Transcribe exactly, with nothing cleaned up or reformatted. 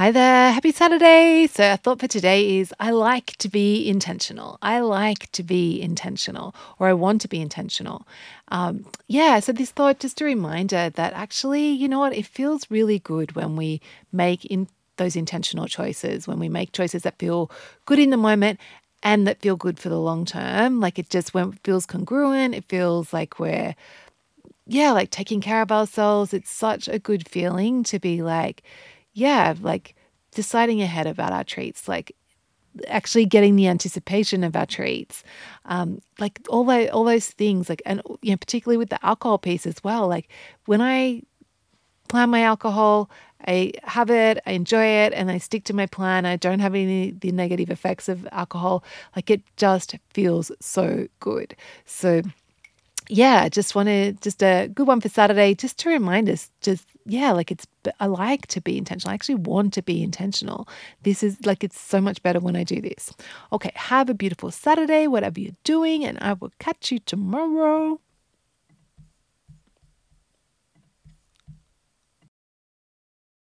Hi there, happy Saturday. So our thought for today is I like to be intentional. I like to be intentional or I want to be intentional. Um, yeah, so this thought, just a reminder that actually, you know what, it feels really good when we make in those intentional choices, when we make choices that feel good in the moment and that feel good for the long term. Like it just when it feels congruent, it feels like we're, yeah, like taking care of ourselves. It's such a good feeling to be like, yeah, like deciding ahead about our treats, like actually getting the anticipation of our treats, um, like all those, all those things, like, and you know, particularly with the alcohol piece as well. Like when I plan my alcohol, I have it, I enjoy it, and I stick to my plan. I don't have any the negative effects of alcohol. Like it just feels so good. So yeah, just want to, just a good one for Saturday, just to remind us, just, yeah, like it's, I like to be intentional. I actually want to be intentional. This is like, it's so much better when I do this. Okay, have a beautiful Saturday, whatever you're doing, and I will catch you tomorrow.